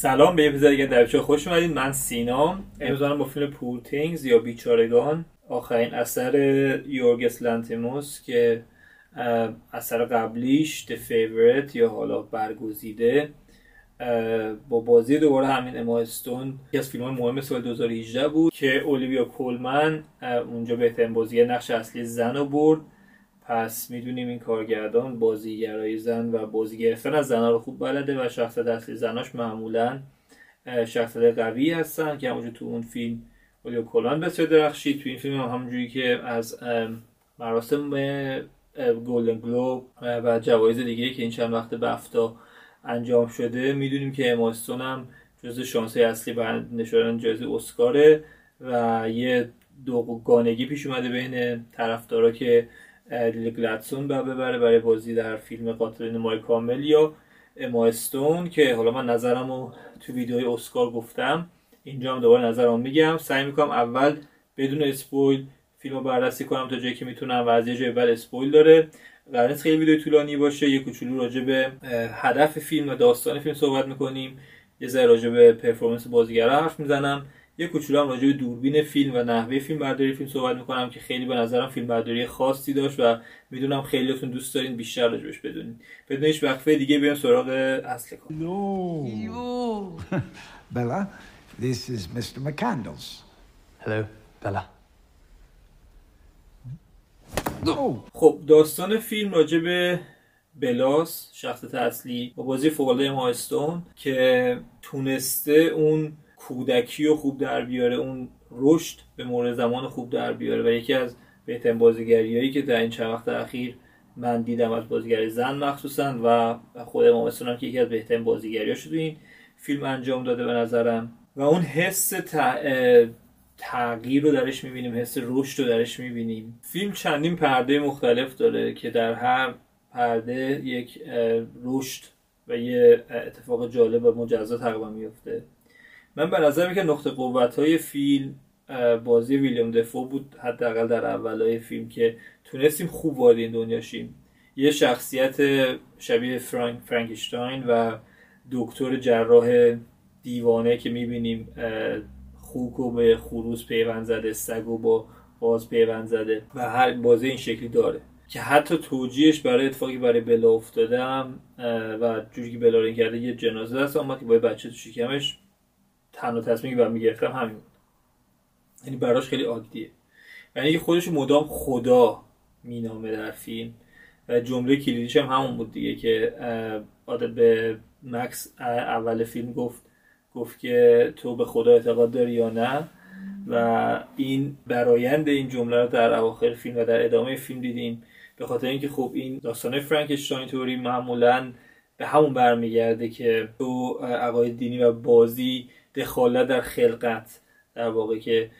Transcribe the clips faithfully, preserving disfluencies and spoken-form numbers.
سلام به اپیزود دیگه در بچه‌ها خوش اومدید. من سینام. امروز با فیلم پور تینگز یا بیچارگان، آخرین اثر یورگس لانتیموس که اثر قبلیش The Favorite یا حالا برگزیده، با بازی دوباره همین اما استون، یکی از فیلم‌های مهم سال دو هزار و هجده بود که اولیویا کولمن اونجا بهترین بازیگر نقش اصلی زن رو برد. پس میدونیم این کارگردان بازیگرای زن و بازی گرفتن از زن‌ها رو خوب بلده و شخصیت اصلی زناش معمولاً شخصیت قوی هستن که همونجور تو اون فیلم اولیویا کولمن بسیار درخشید. تو این فیلم هم همونجوری که از مراسم گلدن گلوب و جوایز دیگه که این چند وقت بفتا انجام شده میدونیم که اما استون هم جزو شانس‌های اصلی برنده شدن جایزه اسکاره و یه دوگانگی پیش اومده بین طرفدارا که لیلی گلدستون بر ببره برای بازی در فیلم قاتلین مایک کامل یا اما استون، که حالا من نظرمو تو ویدیوی اسکار گفتم، اینجا هم دوباره نظرمو میگم. سعی میکنم اول بدون اسپویل فیلمو بررسی کنم تا جایی که میتونم و از یه جای بعد اسپویل داره. قراره خیلی ویدیو طولانی باشه. یه کوچولو راجع به هدف فیلم و داستان فیلم صحبت میکنیم، یه ذره راجع به پرفورمنس بازیگرا حرف میزنم، یه کوچولو هم راجع به دوربین فیلم و نحوه فیلم برداری فیلم صحبت میکنم که خیلی به نظرم فیلم برداری خاصی داشت و میدونم خیلیاتون دوست دارین بیشتر راجع بهش بدونید. بدون هیچ وقفه دیگه بریم سراغ اصل کار. نو بلا This is Mister McCandles. Hello Bella. دو. خب داستان فیلم راجع به بلاس، شخصیت اصلی، با بازی فوق‌العاده اما استون که تونسته اون کودکی رو خوب در بیاره، اون رشد به مرور زمان خوب در بیاره و یکی از بهترین بازیگریایی که در این چند وقت اخیر من دیدم از بازیگری زن مخصوصا و خود اما استون هم که یکی از بهترین بازیگریاش تو این فیلم انجام داده به نظرم و اون حس تا... تغییر رو درش می‌بینیم، حس رشد رو درش می‌بینیم. فیلم چندین پرده مختلف داره که در هر پرده یک رشد و یه اتفاق جالب و مجزا تقریبا میفته. من به نظر میاد که نقطه قوت‌های فیلم بازی ویلیام دفو بود، حداقل در اولای فیلم که تونستیم خوب وارد این دنیا شیم. یه شخصیت شبیه فرانک فرانکشتاین و دکتر جراح دیوانه که می‌بینیم خوکو به خروس پیوند زده، سگو با باز پیوند زده و هر بازی این شکلی داره که حتی توجیهش برای اتفاقی برای بلا افتادم و جوری که بلا رو کرده، یه جنازه دست اومد که با بچه تو شکمش، تنها تصمیمی که میگرفتم همین بود، یعنی براش خیلی عادیه. یعنی خودش مدام خدا مینامه در فیلم و جمله کلیدیش هم همون بود دیگه که آدم به مکس اول فیلم گفت گفت که تو به خدا اعتقاد داری یا نه و این برآیند این جمله رو در اواخر فیلم و در ادامه فیلم دیدیم، به خاطر اینکه خب این داستان فرانکشتاین توری معمولاً به همون برمیگرده که تو عقاید دینی و بازی دخالت در خلقت، در واقع که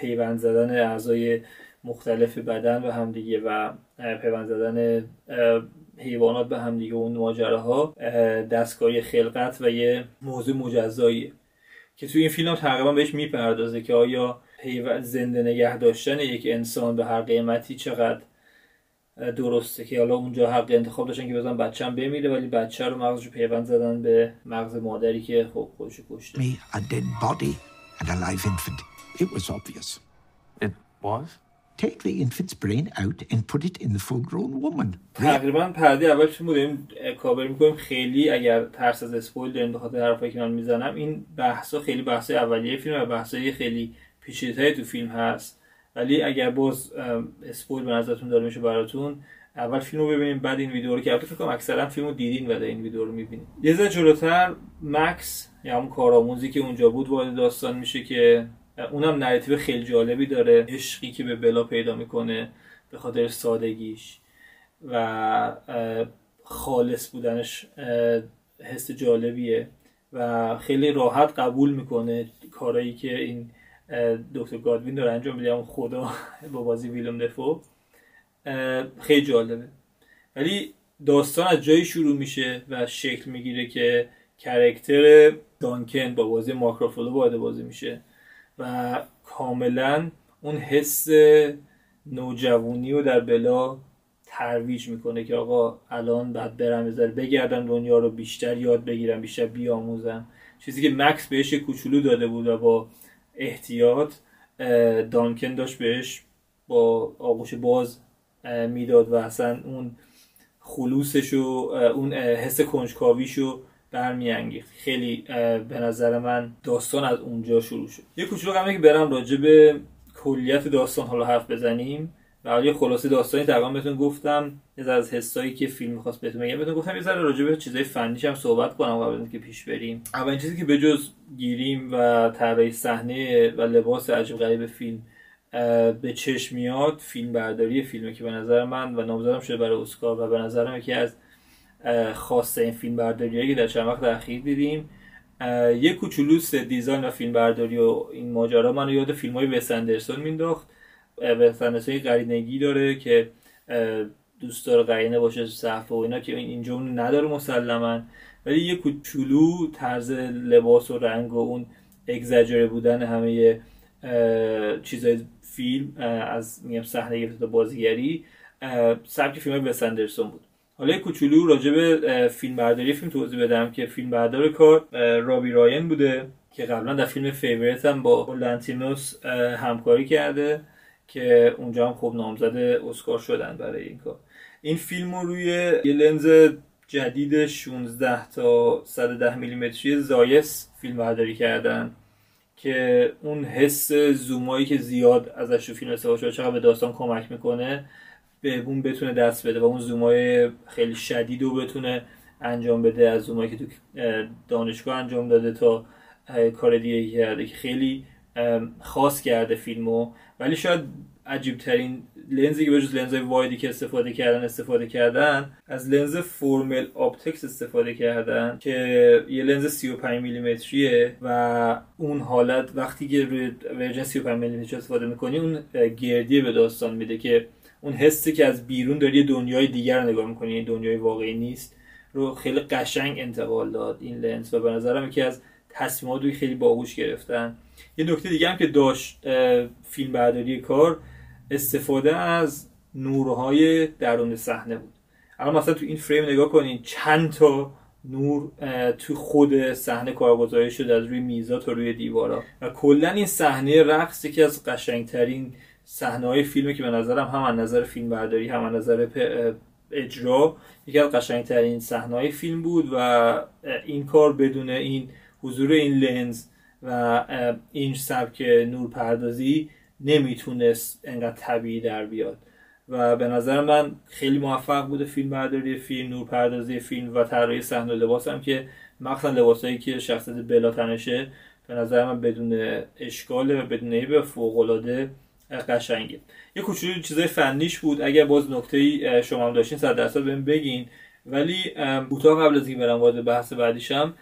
پیوند زدن اعضای مختلف بدن به هم دیگه و پیوند زدن حیوانات به هم دیگه، اون ماجراها دستکاری خلقت و یه موضوع مجزاییه که توی این فیلم تقریبا بهش میپردازه که آیا پیوند زنده نگه داشتن یک انسان به هر قیمتی چقدر درسته، که حالا اونجا حق انتخاب داشتن که بزن بچه‌م بمیره ولی بچه رو مغزش پیوند زدن به مغز مادری که خب خودش کشته. A dead body and a live infant. It was obvious. It was. Take the infant's brain out and put it in the full-grown woman. تقریبا پرده اولش بود داریم کاور میکنیم. خیلی اگر ترس از اسپویل داریم به خاطر حرفایی که من میزنم، این بحثا خیلی بحثای اولیه فیلم و بحثای خیلی پیچیده‌ای تو فیلم هست، ولی اگر باز اسپویل به نظرتون داره میشه براتون، اول فیلم رو ببینیم بعد این ویدیو رو، که البته فکر کنم اکثرا فیلمو دیدین و در این ویدیو رو میبینید. یه ذره جلوتر مکس یا اون کارآموزی که اونجا بود وارد داستان میشه که اونم نراتیو خیلی جالبی داره، عشقی که به بلا پیدا میکنه به خاطر سادگیش و خالص بودنش، حس جالبیه و خیلی راحت قبول میکنه کارایی که این دکتر گادوین داره انجام میده، اون خدا با بازی ویلیام دفو، خیلی جالبه. ولی داستان از جایی شروع میشه و شکل میگیره که کاراکتر دانکن با بازی مارک رافالو وارد بازی میشه و کاملا اون حس نوجوانی رو در بلا ترویج میکنه که آقا الان بعد برم بذار بگردن دنیا رو، بیشتر یاد بگیرم، بیشتر بیاموزم، چیزی که مکس بهش کوچولو داده بود و با احتیاط دانکن داشت بهش با آغوش باز میداد و اصلا اون خلوصش و اون حس کنجکاویشو برمی‌انگیخت. خیلی به نظر من داستان از اونجا شروع شد. یه کوچولو قبل اینکه برم راجع به کلیت داستان حالا حرف بزنیم، برای خلاصه داستانی تقریبا بهتون گفتم، یه ذره از حسایی که فیلم می‌خواست بهتون بگم بهتون گفتم، یه ذره راجع به چیزای فنیش هم صحبت کنم قبل از اینکه پیش بریم. اولین چیزی که بجز گیریم و طراحی صحنه و لباس عجیب غریب فیلم به چشم میاد، فیلم برداری فیلمه که به نظر من و نامزدم شده برای اسکار و به نظرم یکی از خاصه این فیلم برداریه که در چند وقت اخیر دیدیم. یه کوچولو ست دیزاین و فیلم برداری و این ماجرا منو یاد فیلم‌های وس اندرسون مینداخت. وس اندرسون قرینگی داره که دوست داره قرینه باشه صحفه و اینا، که این اینجا نداره مسلماً، ولی یه کوچولو طرز لباس و رنگ و اون اگزاجره بودن همه چیزای فیلم از میگم صحنه گرفته تا بازیگری سبک فیلم وس اندرسون بود. حالا یه کوچولو راجع به فیلم برداری فیلم توضیح بدم که فیلم بردار کار رابی رایان بوده که قبلا در فیلم فیوریت هم با لانتیموس همکاری کرده که اونجا هم خوب نامزد اسکار شدن برای این کار. این فیلم رو روی یه لنز جدید شانزده تا صد و ده میلیمتری زایس فیلم برداری کردن که اون حس زومایی که زیاد ازش رو فیلم استفاده شده چقدر به داستان کمک میکنه به اون بتونه دست بده و اون زومای خیلی شدید رو بتونه انجام بده، از زومایی که تو دانشگاه انجام داده تا کار دیگه کرده که خیلی خاص کرده فیلمو. ولی شاید عجیب ترین لنزی که به جز لنزهای وایدی که استفاده کردن استفاده کردن از لنز فورمل آپتکس استفاده کردن که یه لنز سی و پنج میلیمتریه و اون حالت وقتی که روی ورژن سی و پنج میلیمتری استفاده میکنی اون گردی به داستان میده که اون حسی که از بیرون داری دنیای دیگر نگاه می‌کنی، دنیای واقعی نیست، رو خیلی قشنگ انتقال داد این لنز و به نظرم یکی از تصمیمات روی خیلی باهوش گرفتن. یه نکته دیگه هم که داشت فیلم برداری کار استفاده از نورهای درون صحنه بود. الان مثلا تو این فریم نگاه کنین چند تا نور تو خود صحنه کارگزاری شده، از روی میزا تا روی دیوارا، و کلا این صحنه رقص یکی از قشنگ‌ترین صحنه‌های فیلمی که به نظرم هم از نظر فیلم برداری هم از نظر اجرا یکی از قشنگترین صحنه‌های فیلم بود و این کار بدون این حضور این لنز و این سبک نورپردازی نمیتونست انقدر طبیعی در بیاد و به نظر من خیلی موفق بوده فیلم برداری فیلم، نورپردازی فیلم و طراحی صحنه و لباس هم، که مخصوصا لباسایی که شخصیت بلا تنشه به نظر من بدون اشکاله و بدون عیب فوق‌العاده قشنگه. یه کوچولو چیزای فنیش بود، اگر باز نکته‌ای شما هم داشتین صد درصد بهم بگین. ولی کوتاه قبل از اینکه برم وارد بحث بعدیشم،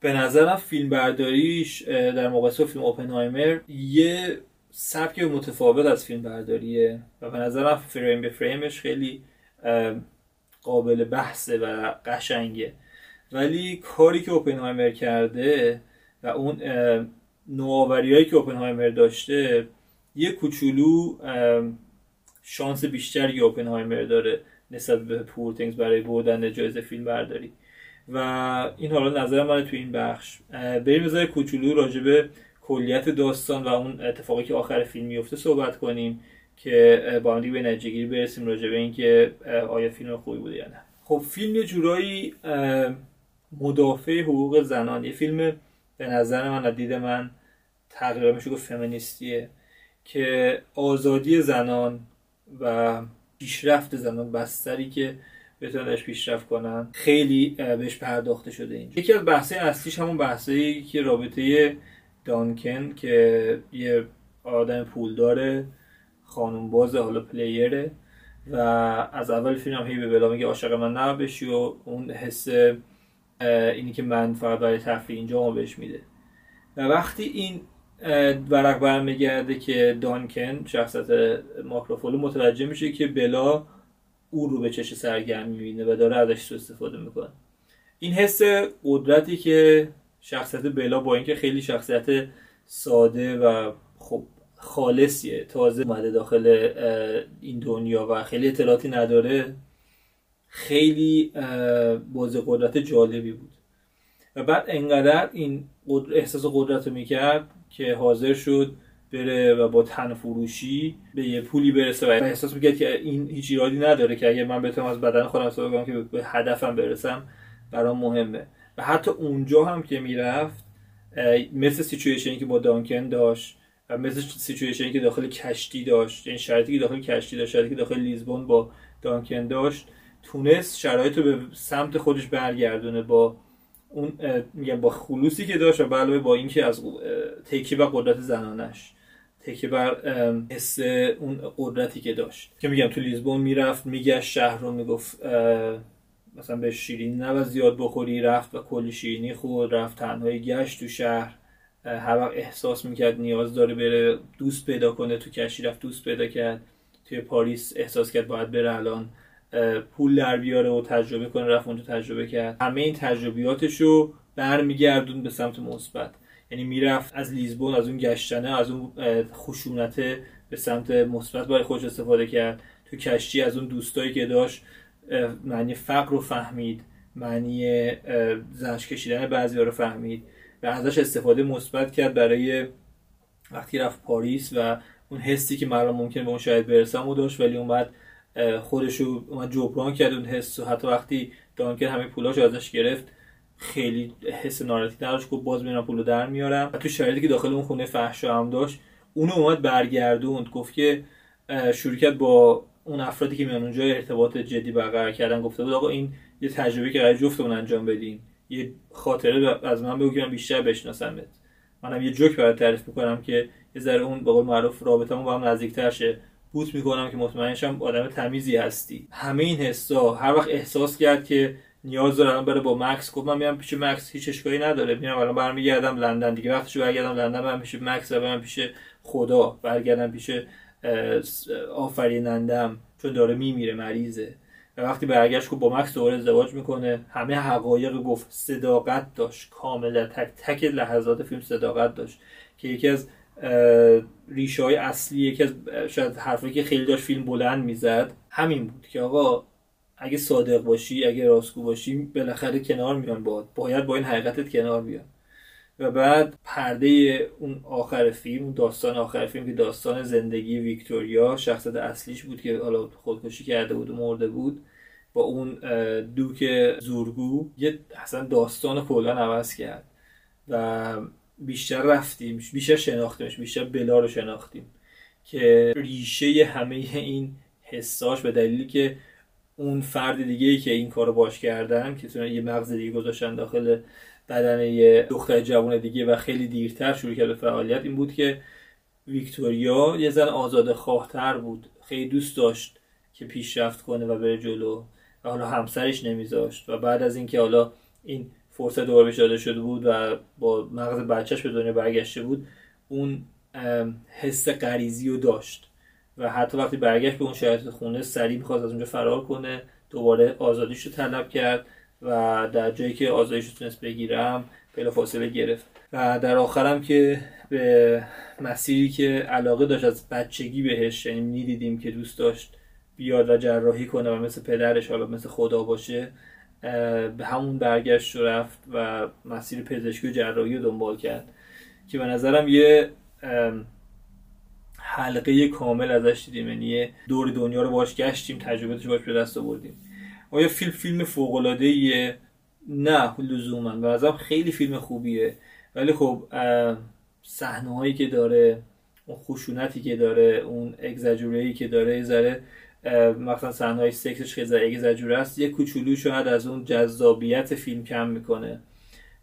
به نظرم فیلم برداریش در مقایسه با فیلم اوپنهایمر یه سبک متفاوت از فیلم برداریه و به نظرم فریم به فریمش خیلی قابل بحثه و قشنگه. ولی کاری که اوپنهایمر کرده و اون نوآوری‌هایی که اوپنهایمر داشته یه کوچولو شانس بیشتری اوپنهایمر داره نسبت به پور تینگز برای بردن جایزه فیلم برداری و این حالا نظر من تو این بخش. بریم بذار کوچولو راجع به کلیت داستان و اون اتفاقی که آخر فیلم میفته صحبت کنیم که با هم دیگه به نتیجه‌گیری برسیم راجع به اینکه آیا فیلم خوبی بوده یا نه. خب فیلم یه جورایی مدافع حقوق زنان، یه فیلم به نظر من از دید من تقریبا میشه گفت فمینیستیه که آزادی زنان و پیشرفت زنان، بستری که بتوانش پیشرفت کنن، خیلی بهش پرداخته شده اینجا. یکی از بحثه اصلیش همون بحثه که رابطه دانکن که یه آدم پول داره خانومبازه، حالا پلیره و از اول فیلم هم هی به بلا میگه عاشق من نبشی و اون حس اینی که من فقط برای تفریح اینجا هم بهش میده و وقتی این ورق برمیگرده که دانکن شخصیت مارک رافالو متوجه میشه که بلا او رو به چش سرگرمی میبینه و داره ازش سوء استفاده میکنه. این حس قدرتی که شخصیت بلا با اینکه خیلی شخصیت ساده و خب خالصیه، تازه اومده داخل این دنیا و خیلی اطلاعاتی نداره، خیلی باز قدرت جالبی بود و بعد انقدر این احساس قدرت رو میکرد که حاضر شد بره و با تن فروشی به یه پولی برسه و احساس میکرد که این هیچ ایرادی نداره که اگه من بتونم از بدن خودم سوال کنم که به هدفم برسم برام مهمه. و حتی اونجا هم که میرفت مثل سیچویشنی که با دانکن داشت و مثل سیچویشنی که داخل کشتی داشت، این شرایطی که داخل کشتی داشت، شرایطی که داخل لیزبون با دانکن داشت، تونست شرایط رو به سمت خودش برگردونه با اون میگم با خلوصی که داشت و به علاوه با اینکه از تکیه بر قدرت زنانش، تکیه بر حس اون قدرتی که داشت که میگم تو لیزبون میرفت میگشت شهر رو میگفت مثلا به شیرینی نباید زیاد بخوری، رفت و کلی شیرینی خورد، رفت تنهایی گشت تو شهر، هر وقت احساس میکرد نیاز داره بره دوست پیدا کنه تو کشتی رفت دوست پیدا کرد، توی پاریس احساس کرد باید بره الان پول در بیاره و تجربه کنه، رفت اونجا تجربه کرد، همه این تجربیاتشو برمیگردون به سمت مثبت. یعنی میرفت از لیزبون، از اون گشتنه، از اون خشونت به سمت مثبت برای خودش استفاده کرد، تو کشتی از اون دوستایی که داشت معنی فقر رو فهمید، معنی زنش کشیدن بعضی‌ها رو فهمید و ازش استفاده مثبت کرد برای وقتی رفت پاریس و اون حسی که من ممکنه به اون شاید برسم و داشت، ولی اومد خودشو اومد جبران کرد اون حس و حتی وقتی دانکر همه پولاشو ازش گرفت خیلی حس ناراحتی نداشت، گفت باز میرم پولو در میارم. و تو شرایطی که داخل اون خونه فحشا هم داشت اونو اومد برگردوند، گفت که شرکت با اون افرادی که میان اونجا ارتباط جدی برقرار کردن، گفته بود آقا این یه تجربه که قراره جفتمون انجام بدیم، یه خاطره از من بگو که من بیشتر بشناسمت، منم یه جوک برات تعریف می‌کنم که یه ذره اون به قول معروف رابطمون با هم نزدیک‌تر شه، بوت می‌کنم که مطمئنشم آدم تمیزی هستی. همه این حسا هر وقت احساس کرد که نیاز داره الان بره با مکس، گفت من میام پیش مکس، هیچ اشکالی نداره، میام الان برمیگردم لندن دیگه، وقتش برگردم لندن برم پیش مکس، برم پیش خدا، برگردم پیش آفرینندم چون داره میمیره مریضه. و وقتی برگشت که با مکس دوباره ازدواج میکنه، همه حقایق گفت، صداقت داشت، کاملا تک تک لحظات فیلم صداقت داشت که یکی از ریشه های اصلی، یکی از شاید حرفی که خیلی داشت فیلم بلند میزد همین بود که آقا اگه صادق باشی، اگه راستگو باشی، بالاخره کنار میان، باید باید با این حقیقتت کنار بیان. و بعد پرده اون آخر فیلم، داستان آخر فیلم که داستان زندگی ویکتوریا، شخصیت اصلیش بود که حالا خودکشی کرده بود و مرده بود، با اون دوک زورگو یه اصلا داستان کلا عوض کرد و بیشتر رفتیم، بیشتر شناختیمش، بیشتر بلا رو شناختیم که ریشه همه این حساش به دلیلی که اون فرد دیگه‌ای که این کارو باش کردن که تونن یه مغز دیگه گذاشتن داخل بدن یه دختر جوان دیگه و خیلی دیرتر شروع کرد به فعالیت، این بود که ویکتوریا یه زن آزاده خواه‌تر بود، خیلی دوست داشت که پیشرفت کنه و بره جلو و حالا همسرش نمیذاشت و بعد از اینکه حالا این فرصت دوباره بهش داده شده بود و با مغز بچهش به دنیا برگشته بود، اون حس غریزی رو داشت و حتی وقتی برگشت به اون شرایط خونه سریع می‌خواست از اونجا فرار کنه، دوباره آزادیش رو طلب کرد و در جایی که آزادیش رو تونست بگیرم بلافاصله گرفت. و در آخرم که به مسیری که علاقه داشت از بچگی بهش، یعنی می‌دیدیم که دوست داشت بیاد و جراحی کنه و مثل پدرش حالا مثل خدا باشه، به همون برگشت و رفت و مسیر پزشکی و جراحی رو دنبال کرد که به نظرم یه حلقه کامل ازش دیدیم، یعنی دور دنیا رو باهاش گشتیم، تجربه‌اش باهاش به دست آوردیم. آیا فیلم فیلم فوق‌العاده‌ایه؟ نه لزوما، به نظرم خیلی فیلم خوبیه، ولی خب صحنه‌هایی که داره، اون خشونتی که داره، اون اگزاجوری که داره، یه ذره مثلا صحنه‌های سکسش خیلی اگزاجوره است، یه کوچولو شاید از اون جذابیت فیلم کم میکنه.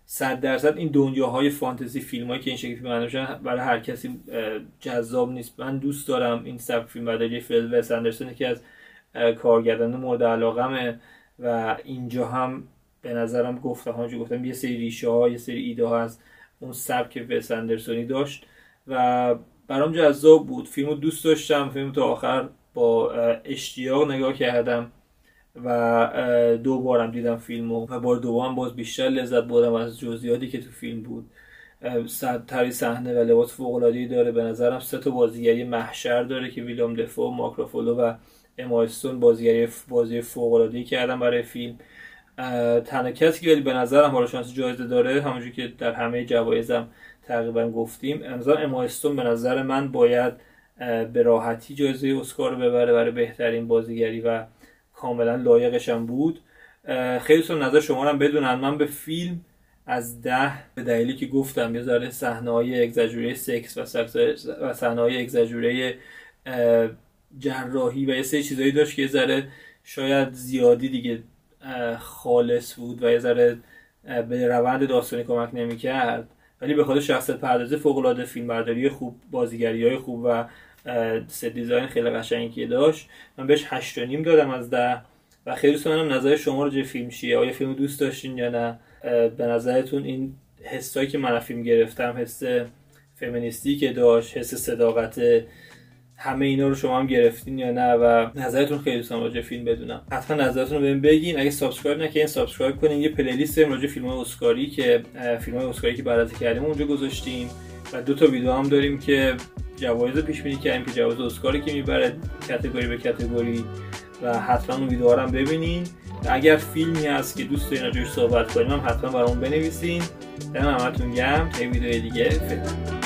صد درصد این دنیاهای فانتزی، فیلمایی که این شکلی فیلم میشن، برای هر کسی جذاب نیست. من دوست دارم این سبک فیلمبرداری وس اندرسون که از کارگردان مورد علاقمه و اینجا هم به نظرم گفتم همونجا گفتم یه سری ریشه ها، یه سری ایده ها از اون سبک وس اندرسونی داشت و برام جذاب بود. فیلمو دوست داشتم، فیلم تا آخر با اشتیاق نگاه کردم و دوبارم دیدم فیلمو و بار دوم باز بیشتر لذت بردم از جزئیاتی که تو فیلم بود سادتری صحنه و لباس فوق‌العاده‌ای داره. به نظرم سه تا بازیگری محشر داره که ویلیام دفو، مارک رافالو و اما استون بازیگری بازی فوق‌العاده‌ای کردن برای فیلم. تنها کسی که ولی به نظرم حالا شانس جایزه داره، همونجوری که در همه جوایزم تقریبا گفتیم، امضا اما استون به نظر من باید به راحتی جایزه اسکار رو ببره برای بهترین بازیگری و کاملا لایقش هم بود. خیلی سو نظر شما رو هم بدونن، من به فیلم از ده به دلیلی که گفتم یه ذره صحنه‌های اگزاجوره سکس و صحنه‌های اگزاجوره جراحی و یه سری چیزایی داشت که یه ذره شاید زیادی دیگه خالص بود و یه ذره به روند داستانی کمک نمی‌کرد، ولی به خاطر شخصیت پردازی فوق‌العاده، فیلمبرداری خوب، بازیگری‌های خوب و ست دیزاین خیلی قشنگی داشت، من بهش هشت و نیم دادم از ده. و خیلی دوست دارم نظر شما راجع به فیلم چیه، آیا فیلمو دوست داشتین یا نه؟ به نظرتون این حسایی که من از فیلم گرفتم، حس فمینیستی که داشت، حس صداقت، همه اینا رو شما هم گرفتین یا نه؟ و نظرتون خیلی دوست دارم راجع به فیلم بدونم. حتما نظرتون رو بهم بگین. اگه سابسکرایب نکنین سابسکرایب کنین. یه پلیلیست راجع به فیلم‌های اسکاری که فیلم‌های اسکاری که بررسی کردیم اونجا گذاشتیم و دو تا ویدیو هم داریم که جوایز رو پیش بینی کردیم که جوایز اسکاری که میبره کاتگوری به کاتگوری، و حتما اون ویدیوها رو هم ببینین. اگر فیلمی هست که دوست دارین راجعش صحبت کنیم هم حتما برامون بنویسین. دمتون گرم. تا ویدیو دیگه فعلا.